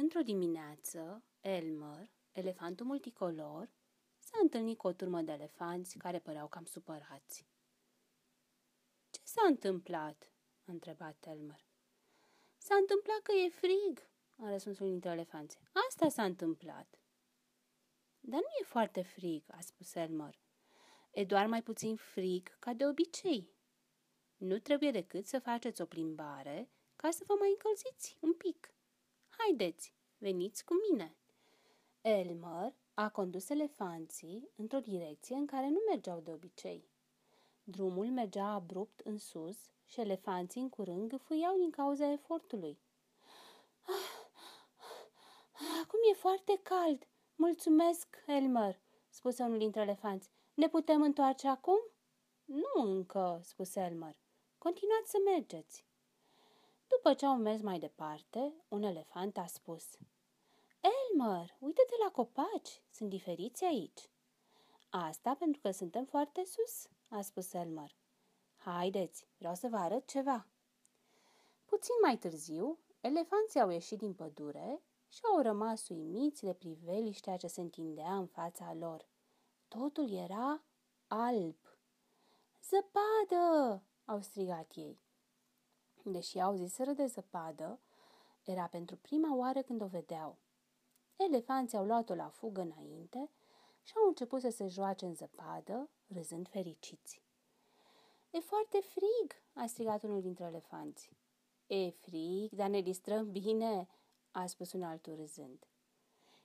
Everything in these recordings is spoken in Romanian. Într-o dimineață, Elmer, elefantul multicolor, s-a întâlnit cu o turmă de elefanți care păreau cam supărați. "Ce s-a întâmplat?" a întrebat Elmer. "S-a întâmplat că e frig," a răspuns unul dintre elefanți. "Asta s-a întâmplat." "Dar nu e foarte frig," a spus Elmer. "E doar mai puțin frig ca de obicei. Nu trebuie decât să faceți o plimbare ca să vă mai încălziți un pic. Haideți, veniți cu mine." Elmer a condus elefanții într-o direcție în care nu mergeau de obicei. Drumul mergea abrupt în sus și elefanții în curând gâfâiau din cauza efortului. "Acum e foarte cald. Mulțumesc, Elmer," spuse unul dintre elefanți. "Ne putem întoarce acum?" "Nu încă," spuse Elmer. "Continuați să mergeți." După ce au mers mai departe, un elefant a spus: "Elmer, uite-te la copaci, sunt diferiți aici." "Asta pentru că suntem foarte sus," a spus Elmer. "Haideți, vreau să vă arăt ceva." Puțin mai târziu, elefanții au ieșit din pădure și au rămas uimiți de priveliștea ce se întindea în fața lor. Totul era alb. "Zăpadă!" au strigat ei. Deși au ziseră de zăpadă, era pentru prima oară când o vedeau. Elefanții au luat-o la fugă înainte și au început să se joace în zăpadă, râzând fericiți. "E foarte frig!" a strigat unul dintre elefanți. "E frig, dar ne distrăm bine!" a spus un altul râzând.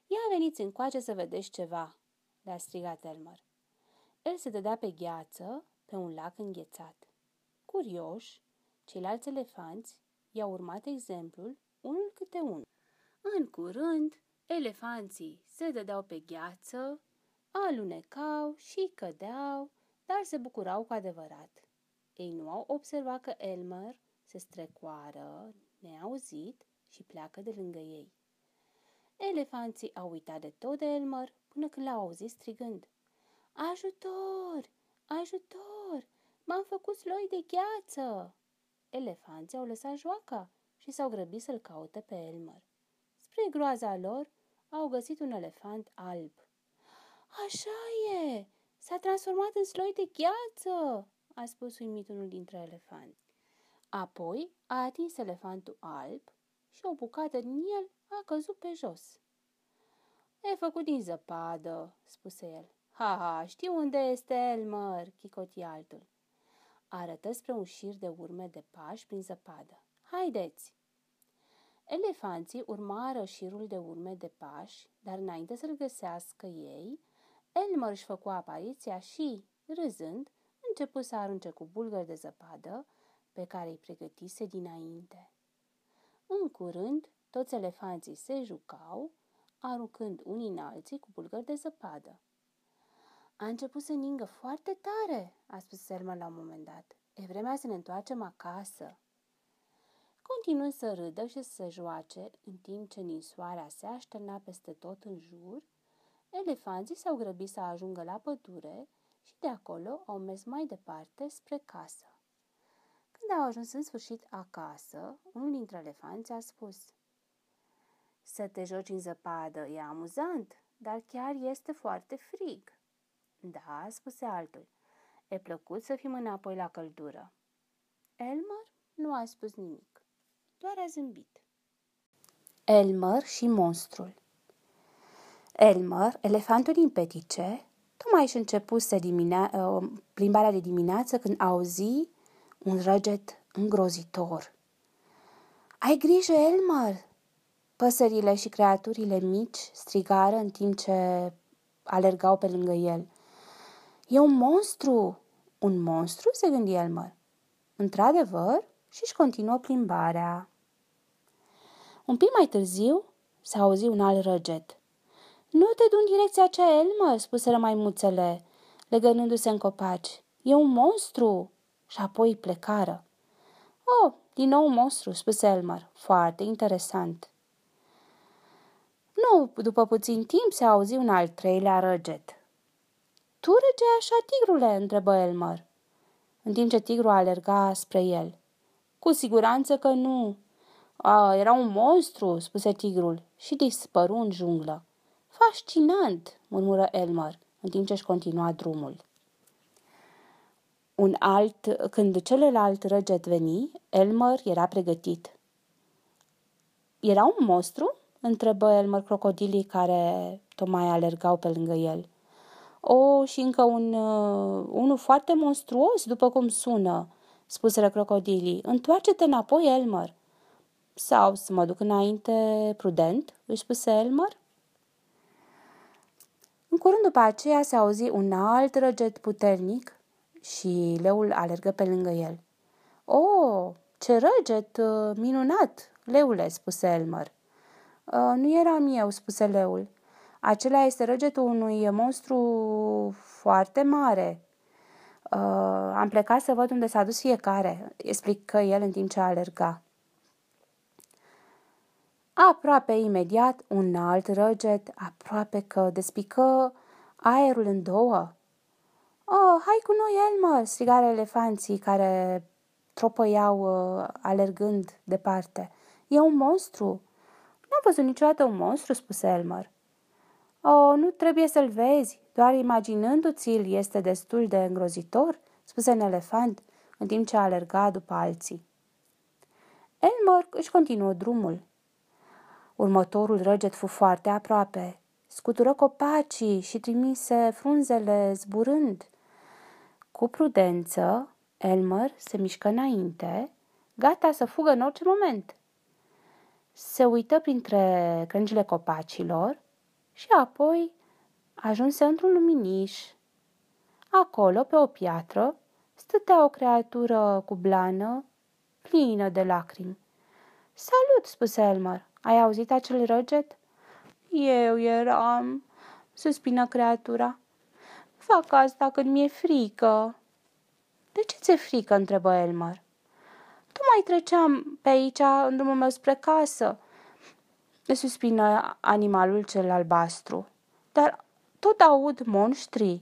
"Ia veniți încoace să vedeți ceva!" le-a strigat Elmer. El se dădea pe gheață, pe un lac înghețat. Curioși, ceilalți elefanți i-au urmat exemplul, unul câte unul. În curând, elefanții se dădeau pe gheață, alunecau și cădeau, dar se bucurau cu adevărat. Ei nu au observat că Elmer se strecoară, neauzit, și pleacă de lângă ei. Elefanții au uitat de tot de Elmer până când l-au auzit strigând: "Ajutor! Ajutor! M-am făcut sloi de gheață!" Elefanții au lăsat joaca și s-au grăbit să-l caute pe Elmer. Spre groaza lor, au găsit un elefant alb. "Așa e! S-a transformat în sloi de gheață!" a spus uimit unul dintre elefanți. Apoi a atins elefantul alb și o bucată din el a căzut pe jos. "E făcut din zăpadă," spuse el. "Ha, știu unde este Elmer," chicotia altul. Arătă spre un șir de urme de pași prin zăpadă. "Haideți!" Elefanții urmară șirul de urme de pași, dar înainte să-l găsească ei, Elmer își făcu apariția și, râzând, începu să arunce cu bulgări de zăpadă pe care îi pregătise dinainte. În curând, toți elefanții se jucau, aruncând unii în alții cu bulgări de zăpadă. "A început să ningă foarte tare," a spus Elmer la un moment dat. "E vremea să ne întoarcem acasă." Continuând să râdă și să se joace, în timp ce ninsoarea se așterna peste tot în jur, elefanții s-au grăbit să ajungă la pădure și de acolo au mers mai departe spre casă. Când au ajuns în sfârșit acasă, unul dintre elefanți a spus: "Să te joci în zăpadă e amuzant, dar chiar este foarte frig." "Da," spuse altul, "e plăcut să fim înapoi la căldură." Elmer nu a spus nimic, doar a zâmbit. Elmer și monstrul. Elmer, elefantul din petice, tocmai își începuse plimbarea de dimineață când auzi un răget îngrozitor. "Ai grijă, Elmer!" păsările și creaturile mici strigară în timp ce alergau pe lângă el. "E un monstru!" "Un monstru?" se gândi Elmer. Într-adevăr, și-și continuă plimbarea. Un pic mai târziu s-a auzit un alt răget. "Nu te du în direcția aceea, Elmer," spuseră maimuțele, legănându-se în copaci. "E un monstru!" Și apoi plecară. "Oh, din nou un monstru," spuse Elmer. "Foarte interesant." Nu, după puțin timp se auzi un al treilea răget. "Tu răgeai așa, tigrule?" întrebă Elmer, în timp ce tigrul alerga spre el. "Cu siguranță că nu. Era un monstru," spuse tigrul și dispăru în junglă. Fascinant!" murmură Elmer, în timp ce își continua drumul. Când celălalt răget veni, Elmer era pregătit. "Era un monstru?" întrebă Elmer crocodilii care tocmai alergau pe lângă el. "O, și încă unul foarte monstruos, după cum sună," spuseră crocodilii. "Întoarce-te înapoi, Elmer." "Sau să mă duc înainte prudent?" își spuse Elmer. În curând după aceea se auzi un alt răget puternic și leul alergă pe lângă el. "O, ce răget minunat, leule," spuse Elmer. "Nu eram eu," spuse leul. "Acela este răgetul unui monstru foarte mare. Am plecat să văd unde s-a dus fiecare," explică el în timp ce alerga. Aproape imediat, un alt răget aproape că despică aerul în două. "Oh, hai cu noi, Elmer!" strigară elefanții care tropăiau alergând departe. "E un monstru!" "Nu am văzut niciodată un monstru," spuse Elmer. "Oh, nu trebuie să-l vezi, doar imaginându-ți-l este destul de îngrozitor," spuse un elefant în timp ce alerga după alții. Elmer își continuă drumul. Următorul răget fu foarte aproape, scutură copacii și trimise frunzele zburând. Cu prudență, Elmer se mișcă înainte, gata să fugă în orice moment. Se uită printre crângile copacilor și apoi ajunse într-un luminiș. Acolo, pe o piatră, stătea o creatură cu blană, plină de lacrimi. "Salut," spuse Elmer. "Ai auzit acel răget?" "Eu eram," suspină creatura. "Fac asta când mi-e frică." "De ce ți-e frică?" întrebă Elmer. "Tocmai treceam pe aici în drumul meu spre casă," suspină animalul cel albastru. "Dar tot aud monștri."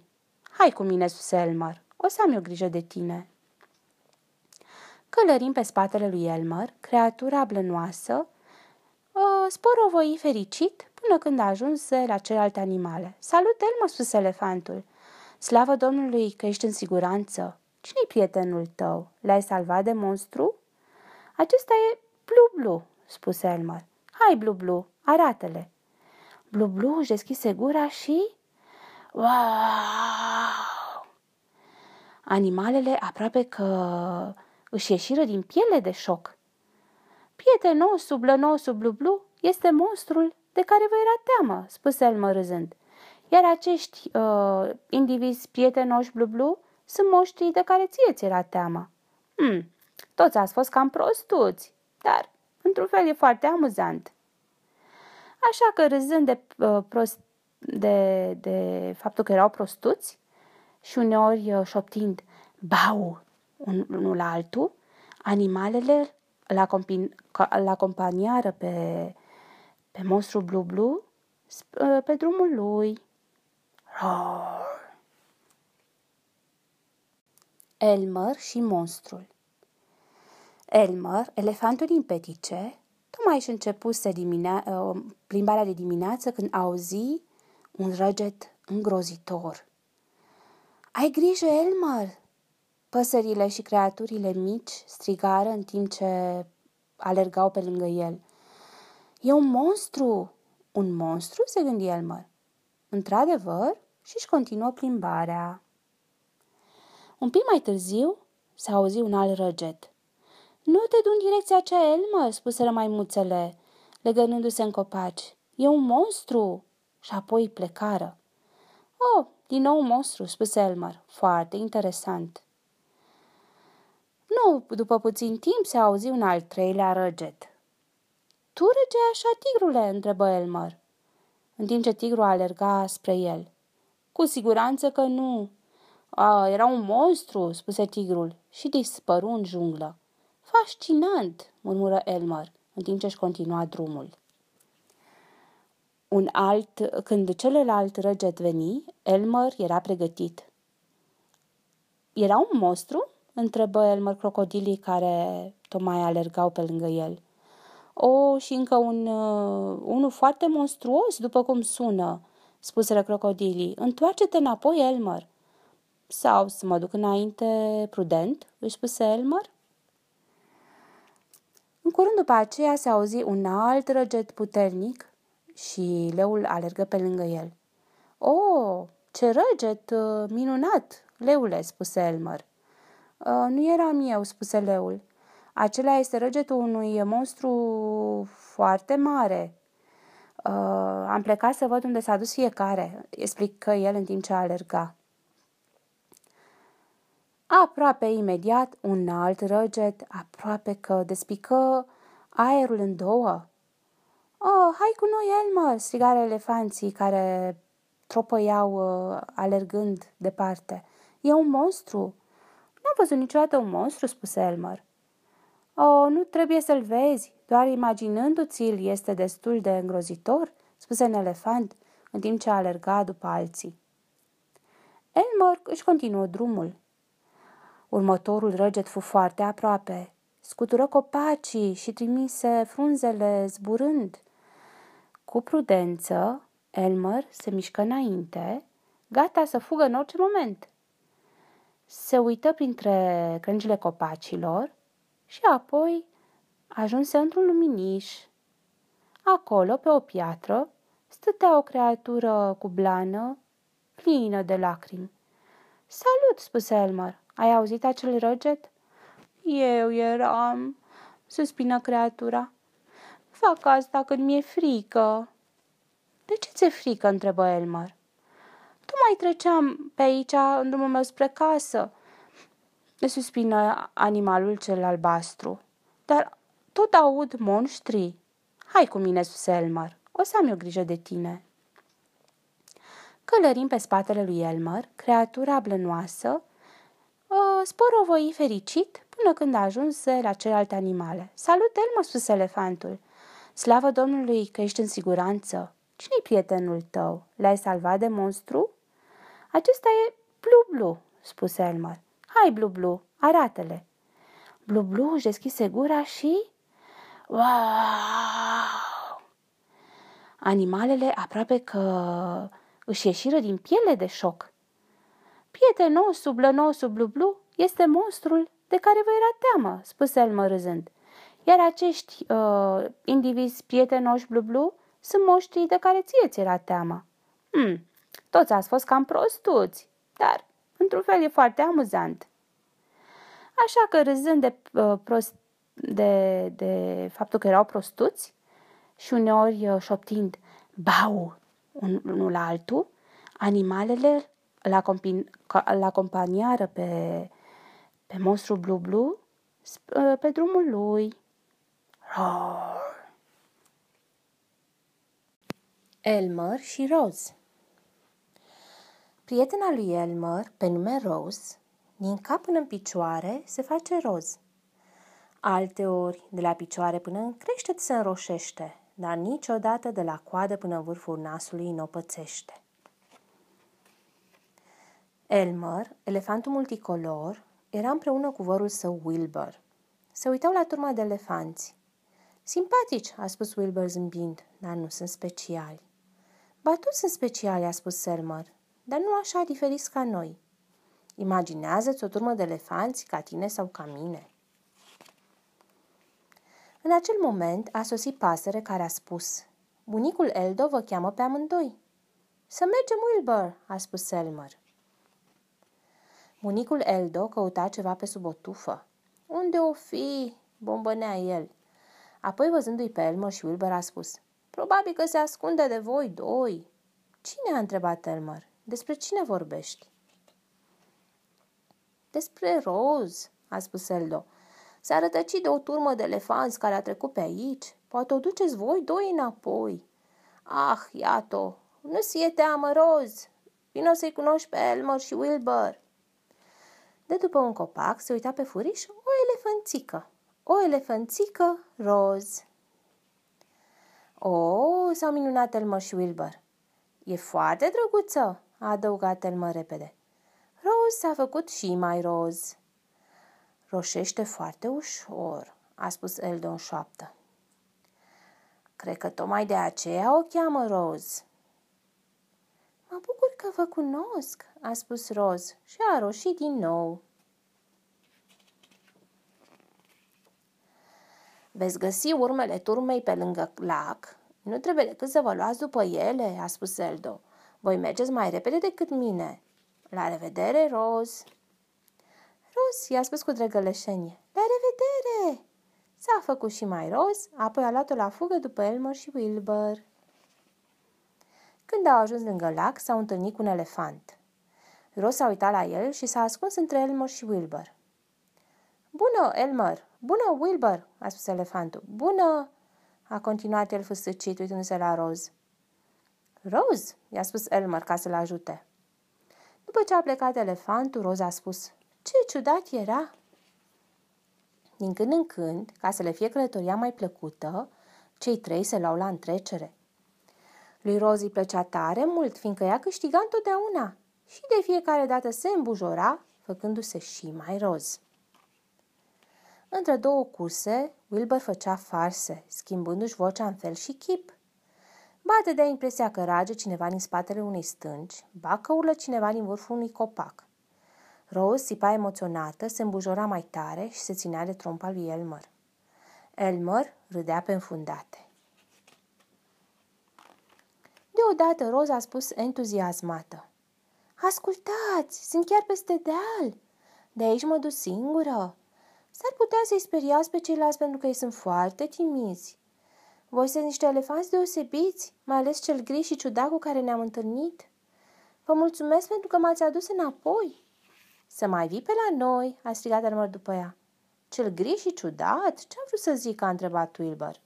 "Hai cu mine," spuse Elmer. "O să am eu grijă de tine." Călărind pe spatele lui Elmer, creatura blănoasă sporovoi fericit până când ajunse la celelalte animale. "Salut, Elmer," spuse elefantul. "Slavă Domnului că ești în siguranță. Cine-i prietenul tău? L-ai salvat de monstru?" "Acesta e Blublu," spuse Elmer. "Hai, Blublu, arată-le." Blublu își deschise gura și... Wow! Animalele aproape că își ieșiră din piele de șoc. "Prietenul nostru, blănosul Blublu, este monstrul de care vă era teamă," spuse Elmer râzând. "Iar acești indivizi prietenoși, Blublu, sunt monștrii de care ție ți era teamă. Toți ați fost cam prostuți, dar într-un fel e foarte amuzant." Așa că râzând de faptul că erau prostuți și uneori șoptind "bau" unul la altul, animalele l-acompaniară pe monstru Blublu pe drumul lui. Roar! Elmer și monstrul. Elmer, elefantul din petice, tocmai își începuse plimbarea de dimineață când auzi un răget îngrozitor. "Ai grijă, Elmer!" Păsările și creaturile mici strigară în timp ce alergau pe lângă el. "E un monstru!" "Un monstru?" se gândi Elmer. Într-adevăr, și-și continuă plimbarea. Un pic mai târziu s-a auzit un alt răget. "Nu te du în direcția aceea, Elmer," spuseră maimuțele, legănându-se în copaci. "E un monstru!" Și apoi plecară. "Oh, din nou un monstru," spuse Elmer. "Foarte interesant." Nu, după puțin timp se auzi un al treilea răget. "Tu răgeai așa, tigrule?" întrebă Elmer, în timp ce tigrul alerga spre el. "Cu siguranță că nu. Era un monstru," spuse tigrul și dispăru în junglă. "Fascinant!" murmură Elmer, în timp ce își continua drumul. Când celălalt răget veni, Elmer era pregătit. "Era un monstru?" întrebă Elmer crocodilii care tocmai alergau pe lângă el. și încă unul foarte monstruos, după cum sună," spuseră crocodilii. "Întoarce-te înapoi, Elmer." "Sau să mă duc înainte prudent?" își spuse Elmer. În curând după aceea se auzi un alt răget puternic și leul alergă pe lângă el. "Oh, ce răget minunat, leule," spuse Elmer. "Nu eram eu," spuse leul. "Acela este răgetul unui monstru foarte mare. Am plecat să văd unde s-a dus fiecare," explică el în timp ce alerga. Aproape imediat, un alt răget, aproape că despică aerul în două. "Oh, hai cu noi, Elmer!" strigară elefanții care tropăiau alergând departe. "E un monstru!" "N-am văzut niciodată un monstru," spuse Elmer. "Oh, nu trebuie să-l vezi, doar imaginându-ți-l este destul de îngrozitor," spuse un elefant în timp ce alerga după alții. Elmer își continuă drumul. Următorul răget fu foarte aproape, scutură copacii și trimise frunzele zburând. Cu prudență, Elmer se mișcă înainte, gata să fugă în orice moment. Se uită printre crengile copacilor și apoi ajunse într-un luminiș. Acolo, pe o piatră, stătea o creatură cu blană, plină de lacrimi. "Salut," spuse Elmer. "Ai auzit acel răget?" "Eu eram," suspină creatura. "Fac asta când mi-e frică." "De ce ți-e frică?" întrebă Elmer. "Tocmai treceam pe aici în drumul meu spre casă," suspină animalul cel albastru. "Dar tot aud monștri." "Hai cu mine," spuse Elmer. "O să am eu grijă de tine." Călărind pe spatele lui Elmer, creatura blănoasă sporovoi fericit până când ajunse la celelalte animale. "Salut, Elmer," spuse elefantul. "Slavă Domnului că ești în siguranță. Cine-i prietenul tău? L-ai salvat de monstru?" "Acesta e Blublu," spuse Elmer. "Hai, Blublu, arată-le." Blublu își deschise gura și... Wow! Animalele aproape că își ieșiră din piele de șoc. "Prietenul nostru, blănosul Blublu, este monstrul de care vă era teamă," spuse Elmer râzând. "Iar acești indivizi prietenoși Blublu sunt monștrii de care ție ți era teamă. Toți ați fost cam prostuți, dar într-un fel e foarte amuzant." Așa că râzând de faptul că erau prostuți și uneori șoptind "bau" unul la altul, animalele îl acompaniară pe monstru Blublu pe drumul lui. Roar! Elmer și Rose. Prietena lui Elmer, pe nume Rose, din cap până în picioare se face roz. Alteori, de la picioare până în creștet se înroșește, dar niciodată de la coadă până în vârful nasului n-o pățește. Elmer, elefantul multicolor, era împreună cu vărul său Wilbur. Se uitau la turma de elefanți. "Simpatici," a spus Wilbur zâmbind, "dar nu sunt speciali." "Ba toți sunt speciali," a spus Elmer, "dar nu așa diferiți ca noi. Imaginează-ți o turmă de elefanți ca tine sau ca mine." În acel moment a sosit pasăre care a spus: "Bunicul Eldo vă cheamă pe amândoi." "Să mergem, Wilbur," a spus Elmer. Bunicul Eldo căuta ceva pe sub o tufă. "Unde o fi?" bombănea el. Apoi, văzându-i pe Elmer și Wilbur, a spus: "Probabil că se ascunde de voi doi." "Cine?" a întrebat Elmer. "Despre cine vorbești?" "Despre Rose," a spus Eldo. "S-a rătăcit de o turmă de elefanți care a trecut pe aici. Poate o duceți voi doi înapoi." "Ah, iată, nu-ți e teamă, Rose. Vino să-i cunoști pe Elmer și Wilbur." De după un copac se uita pe furiș o elefanțică. "O elefanțică, Rose." "Oh," s-au minunat Elmer și Wilbur. "E foarte drăguță," a adăugat Elmer repede. Rose s-a făcut și mai roz. "Roșește foarte ușor," a spus Eldo în șoaptă. Cred că tocmai de aceea o cheamă Rose. Mă bucur că vă cunosc, a spus Rose și a roșit din nou. Veți găsi urmele turmei pe lângă lac. Nu trebuie decât să vă luați după ele, a spus Eldo. Voi mergeți mai repede decât mine. La revedere, Rose. Rose i-a spus cu drăgălășenie. La revedere! S-a făcut și mai roz, apoi a luat-o la fugă după Elmer și Wilbur. Când au ajuns lângă lac, s-au întâlnit cu un elefant. Rose s-a uitat la el și s-a ascuns între Elmer și Wilbur. Bună, Elmer! Bună, Wilbur! A spus elefantul. Bună! A continuat el fâsâcit, uitându-se la Rose. Rose! I-a spus Elmer ca să-l ajute. După ce a plecat elefantul, Rose a spus, ce ciudat era! Din când în când, ca să le fie călătoria mai plăcută, cei trei se luau la întrecere. Lui Rose îi plăcea tare mult, fiindcă ea câștiga întotdeauna și de fiecare dată se îmbujora, făcându-se și mai roz. Între două curse, Wilbur făcea farse, schimbându-și vocea în fel și chip. Ba dădea impresia că rage cineva din spatele unei stânci, ba că urlă cineva din vârful unui copac. Rose sipa emoționată, se îmbujora mai tare și se ținea de trompa lui Elmer. Elmer râdea pe înfundate. Deodată Rose a spus entuziasmată. Ascultați, sunt chiar peste deal. De aici mă duc singură. S-ar putea să-i speriați pe ceilalți pentru că ei sunt foarte timizi. Voi sunteți niște elefanți deosebiți, mai ales cel gri și ciudat cu care ne-am întâlnit. Vă mulțumesc pentru că m-ați adus înapoi. Să mai vii pe la noi, a strigat Elmer după ea. Cel gri și ciudat? Ce-a vrut să zic? A întrebat Wilbur.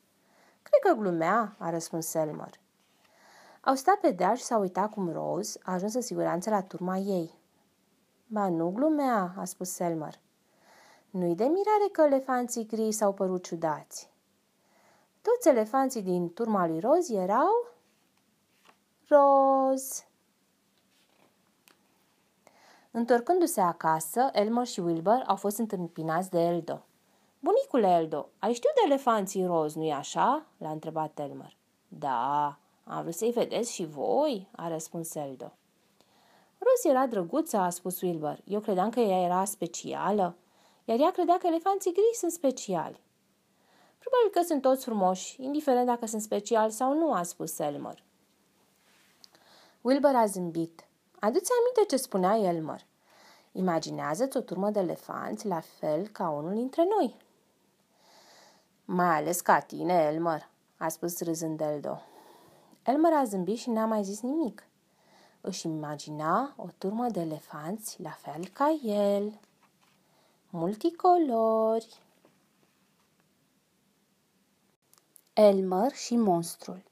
Cred că glumea, a răspuns Elmer. Au stat pe deal și s-au uitat cum Rose a ajuns în siguranță la turma ei. Ba nu glumea, a spus Elmer. Nu-i de mirare că elefanții gri s-au părut ciudați. Toți elefanții din turma lui Rose erau... Rose... Întorcându-se acasă, Elmer și Wilbur au fost întâmpinați de Eldo. Bunicule Eldo, ai știut de elefanții roz, nu-i așa? L-a întrebat Elmer. Da, am vrut să-i vedeți și voi, a răspuns Eldo. Roz era drăguță, a spus Wilbur. Eu credeam că ea era specială, iar ea credea că elefanții gri sunt speciali. Probabil că sunt toți frumoși, indiferent dacă sunt speciali sau nu, a spus Elmer. Wilbur a zâmbit. Aduți aminte ce spunea Elmer. Imaginează-ți o turmă de elefanți la fel ca unul dintre noi. Mai ales ca tine, Elmer, a spus râzând Eldo. Elmer a zâmbit și n-a mai zis nimic. Își imagina o turmă de elefanți la fel ca el. Multicolori. Elmer și monstrul.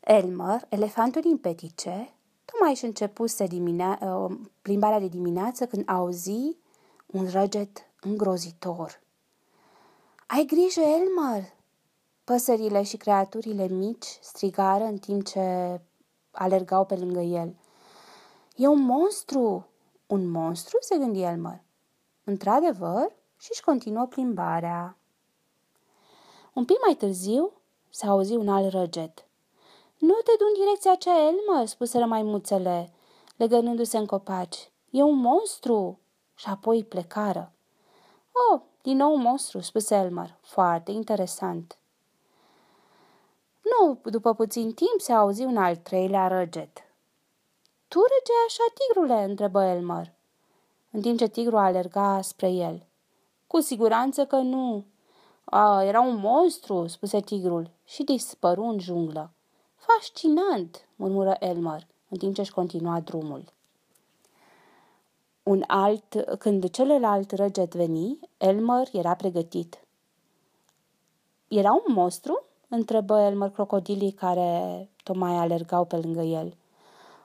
Elmer, elefantul din petice, tocmai își începuse plimbarea de dimineață când auzi un răget îngrozitor. Ai grijă, Elmer! Păsările și creaturile mici strigară în timp ce alergau pe lângă el. E un monstru! Un monstru? Se gândi Elmer. Într-adevăr, și-și continuă plimbarea. Un pic mai târziu s-a auzit un alt răget. Nu te du în direcția aceea, Elmer, spuseră maimuțele, legănându-se în copaci. E un monstru! Și apoi plecară. Oh, din nou un monstru, spuse Elmer. Foarte interesant. Nu, după puțin timp se auzi un al treilea răget. Tu răgeai așa, tigrule? Întrebă Elmer, în timp ce tigrul alerga spre el. Cu siguranță că nu. Era un monstru, spuse tigrul și dispăru în junglă. Fascinant, murmură Elmer, în timp ce își continua drumul. Când celălalt răget veni, Elmer era pregătit. Era un monstru? Întrebă Elmer crocodilii care tocmai alergau pe lângă el.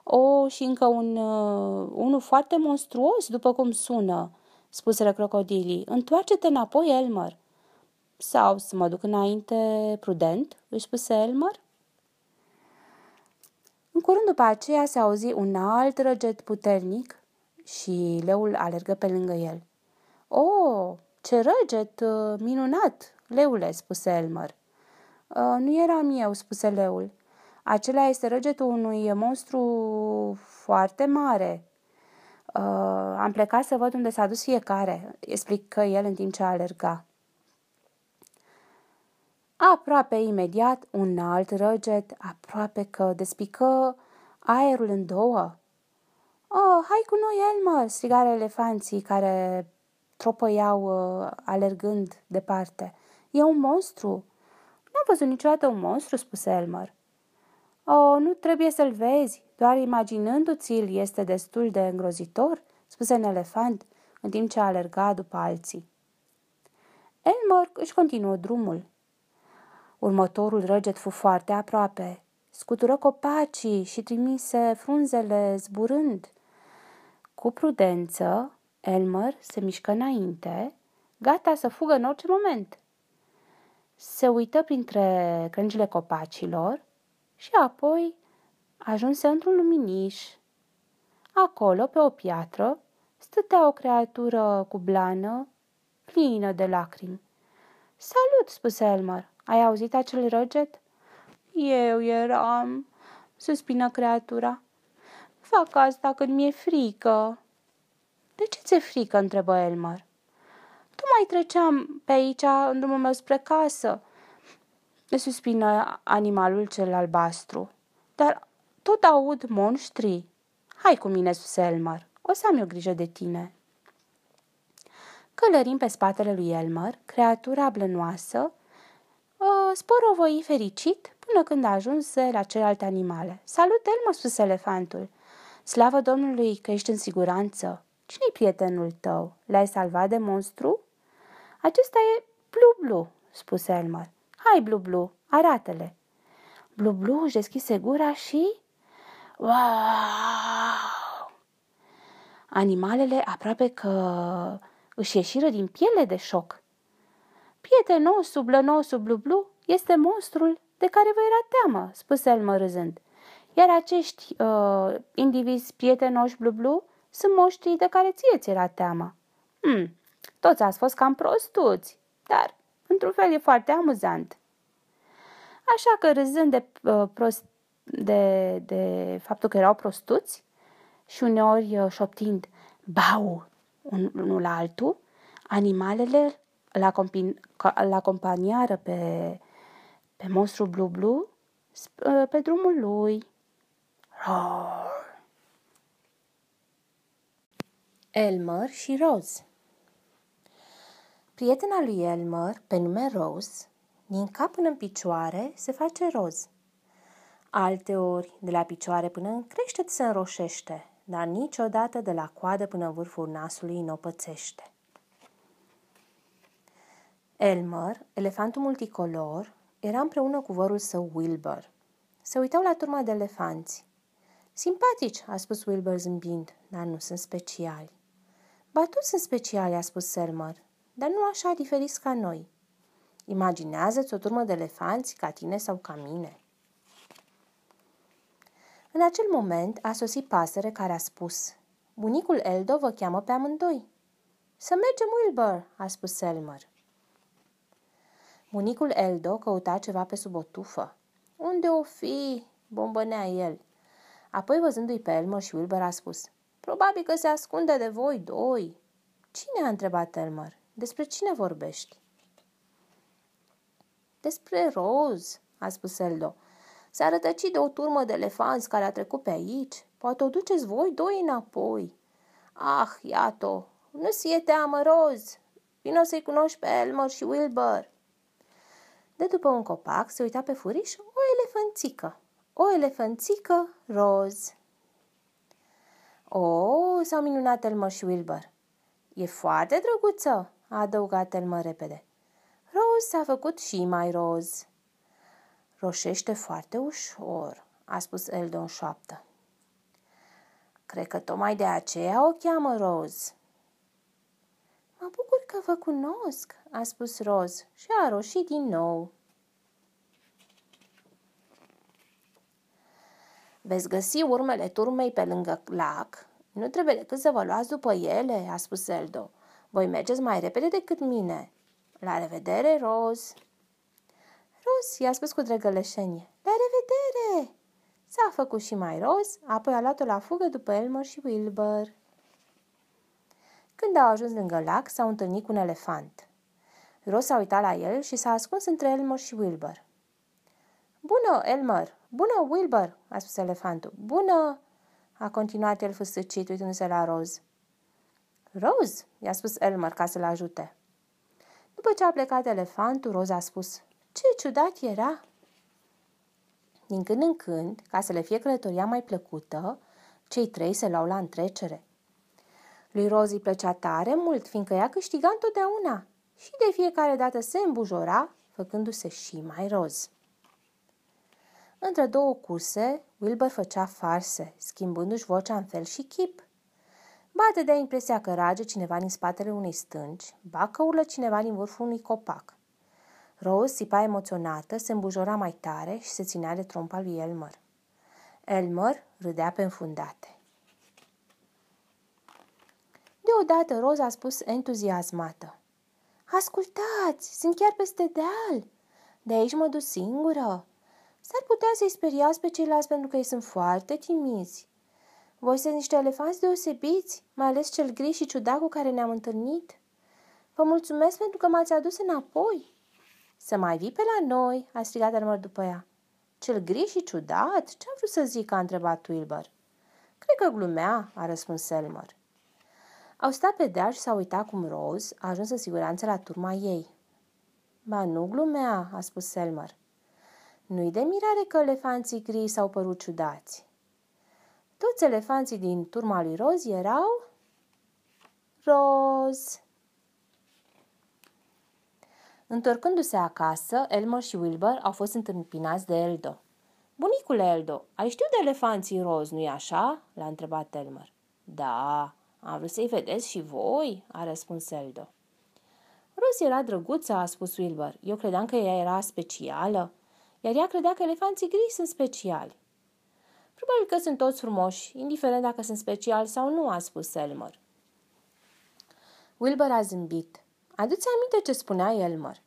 O, și încă unul foarte monstruos, după cum sună, spuseră crocodilii. Întoarce-te înapoi, Elmer. Sau să mă duc înainte prudent, își spuse Elmer. În curând după aceea se auzi un alt răget puternic și leul alergă pe lângă el. O, ce răget minunat, leule, spuse Elmer. Nu eram eu," spuse leul. Acela este răgetul unui monstru foarte mare. Am plecat să văd unde s-a dus fiecare," explică el în timp ce alerga. Aproape imediat, un alt răget, aproape că despică aerul în două. "Oh, hai cu noi, Elmer!" strigară elefanții care tropăiau alergând departe. "E un monstru!" "N-am văzut niciodată un monstru," spuse Elmer. "Oh, nu trebuie să-l vezi, doar imaginându-ți-l este destul de îngrozitor," spuse un elefant în timp ce alerga după alții. Elmer își continuă drumul. Următorul răget fu foarte aproape. Scutură copacii și trimise frunzele zburând. Cu prudență, Elmer se mișcă înainte, gata să fugă în orice moment. Se uită printre crengile copacilor și apoi ajunse într-un luminiș. Acolo, pe o piatră, stătea o creatură cu blană, plină de lacrimi. "Salut," spuse Elmer. "Ai auzit acel răget?" "Eu eram," suspină creatura. "Fac asta când mi-e frică." "De ce ți-e frică?" întrebă Elmer. "Tocmai treceam pe aici în drumul meu spre casă," suspină animalul cel albastru. "Dar tot aud monștri." "Hai cu mine," spuse Elmer. "O să am eu grijă de tine." Călărind pe spatele lui Elmer, creatura blănoasă sporovoi fericit până când ajunse la celelalte animale. "Salut, Elmer," spuse elefantul. "Slavă Domnului că ești în siguranță. Cine-i prietenul tău? L-ai salvat de monstru?" "Acesta e Blublu," spuse Elmer. "Hai, Blublu, arată-le." Blublu își deschise gura și... Wow! Animalele aproape că își ieșiră din piele de șoc. "Prietenul nostru, blănosul Blublu, este monstrul de care vă era teamă," spuse Elmer râzând. "Iar acești indivizi prietenoși, Blublu, sunt monștrii de care ție ți era teamă." Toți ați fost cam prostuți, dar într-un fel e foarte amuzant." Așa că râzând de faptul că erau prostuți și uneori șoptind "bau" unul la altul, animalele îl acompaniară pe monstru Blublu pe drumul lui. Roar! Elmer și Rose. Prietena lui Elmer, pe nume Rose, din cap până în picioare se face roz. Alteori, de la picioare până în creștet se înroșește, dar niciodată de la coadă până în vârful nasului n-o pățește. Elmer, elefantul multicolor, era împreună cu vărul său Wilbur. Se uitau la turma de elefanți. "Simpatici," a spus Wilbur zâmbind, "dar nu sunt speciali." "Ba toți sunt speciali," a spus Elmer, "dar nu așa diferiți ca noi. Imaginează-ți o turmă de elefanți ca tine sau ca mine." În acel moment a sosit pasăre care a spus: "Bunicul Eldo vă cheamă pe amândoi." "Să mergem, Wilbur," a spus Elmer. Bunicul Eldo căuta ceva pe sub o tufă. "Unde o fi?" bombănea el. Apoi, văzându-i pe Elmer și Wilbur, a spus: "Probabil că se ascunde de voi doi." "Cine?" a întrebat Elmer. "Despre cine vorbești?" "Despre Rose," a spus Eldo. "S-a rătăcit de o turmă de elefanți care a trecut pe aici. Poate o duceți voi doi înapoi." "Ah, iată, nu-ți e teamă, Rose. Vino să-i cunoști pe Elmer și Wilbur." De după un copac se uita pe furiș o elefanțică. "O elefanțică, Rose." "Oh," s-au minunat Elmer și Wilbur. "E foarte drăguță," a adăugat Elmer repede. Rose s-a făcut și mai roz. "Roșește foarte ușor," a spus Eldo în șoaptă. "Cred că tocmai de aceea o cheamă Rose." "Mă bucur că vă cunosc," a spus Rose și a roșit din nou. "Veți găsi urmele turmei pe lângă lac. Nu trebuie decât să vă luați după ele," a spus Eldo. "Voi mergeți mai repede decât mine. La revedere, Rose." Roz i-a spus cu drăgălășenie. La revedere! S-a făcut și mai roz, apoi a luat-o la fugă după Elmer și Wilbur. Când au ajuns lângă lac, s-au întâlnit cu un elefant. Roz s-a uitat la el și s-a ascuns între Elmer și Wilbur. Bună, Elmer! Bună, Wilbur! A spus elefantul. Bună! A continuat el fâsâcit, uitându-se la Roz. Roz! I-a spus Elmer ca să-l ajute. După ce a plecat elefantul, Roz a spus, ce ciudat era! Din când în când, ca să le fie călătoria mai plăcută, cei trei se luau la întrecere. Lui Roz îi plăcea tare mult, fiindcă ea câștiga întotdeauna și de fiecare dată se îmbujora, făcându-se și mai roz. Între două curse, Wilbur făcea farse, schimbându-și vocea în fel și chip. Ba te dea impresia că rage cineva din spatele unei stânci, ba că urlă cineva din vârful unui copac. Roz sipa emoționată, se îmbujora mai tare și se ținea de trompa lui Elmer. Elmer râdea pe înfundate. Deodată Roz a spus entuziasmată. Ascultați, sunt chiar peste deal. De aici mă duc singură. S-ar putea să-i speriați pe ceilalți pentru că ei sunt foarte timizi. Voi sunt niște elefanți deosebiți, mai ales cel gri și ciudat cu care ne-am întâlnit. Vă mulțumesc pentru că m-ați adus înapoi. Să mai vii pe la noi, a strigat Elmer după ea. Cel gri și ciudat? Ce-a vrut să zic? A întrebat Wilbur. Cred că glumea, a răspuns Elmer. Au stat pe deal și s-au uitat cum Roz a ajuns în siguranță la turma ei. Ba nu glumea, a spus Elmer. Nu-i de mirare că elefanții gri s-au părut ciudați. Toți elefanții din turma lui Roz erau... Roz! Întorcându-se acasă, Elmer și Wilbur au fost întâmpinați de Eldo. Bunicule Eldo, ai știut de elefanții Roz, nu-i așa? L-a întrebat Elmer. Da, am vrut să-i vedeți și voi, a răspuns Eldo. Roz era drăguță, a spus Wilbur. Eu credeam că ea era specială, iar ea credea că elefanții gri sunt speciali. Probabil că sunt toți frumoși, indiferent dacă sunt speciali sau nu, a spus Elmer. Wilbur a zâmbit. Adu-ți aminte ce spunea Elmer.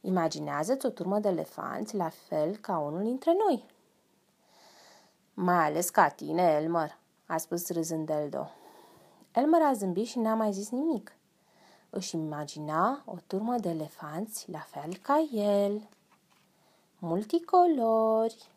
Imaginează-ți o turmă de elefanți la fel ca unul dintre noi. Mai ales ca tine, Elmer, a spus râzând Eldo. Elmer a zâmbit și n-a mai zis nimic. Își imagina o turmă de elefanți la fel ca el. Multicolori.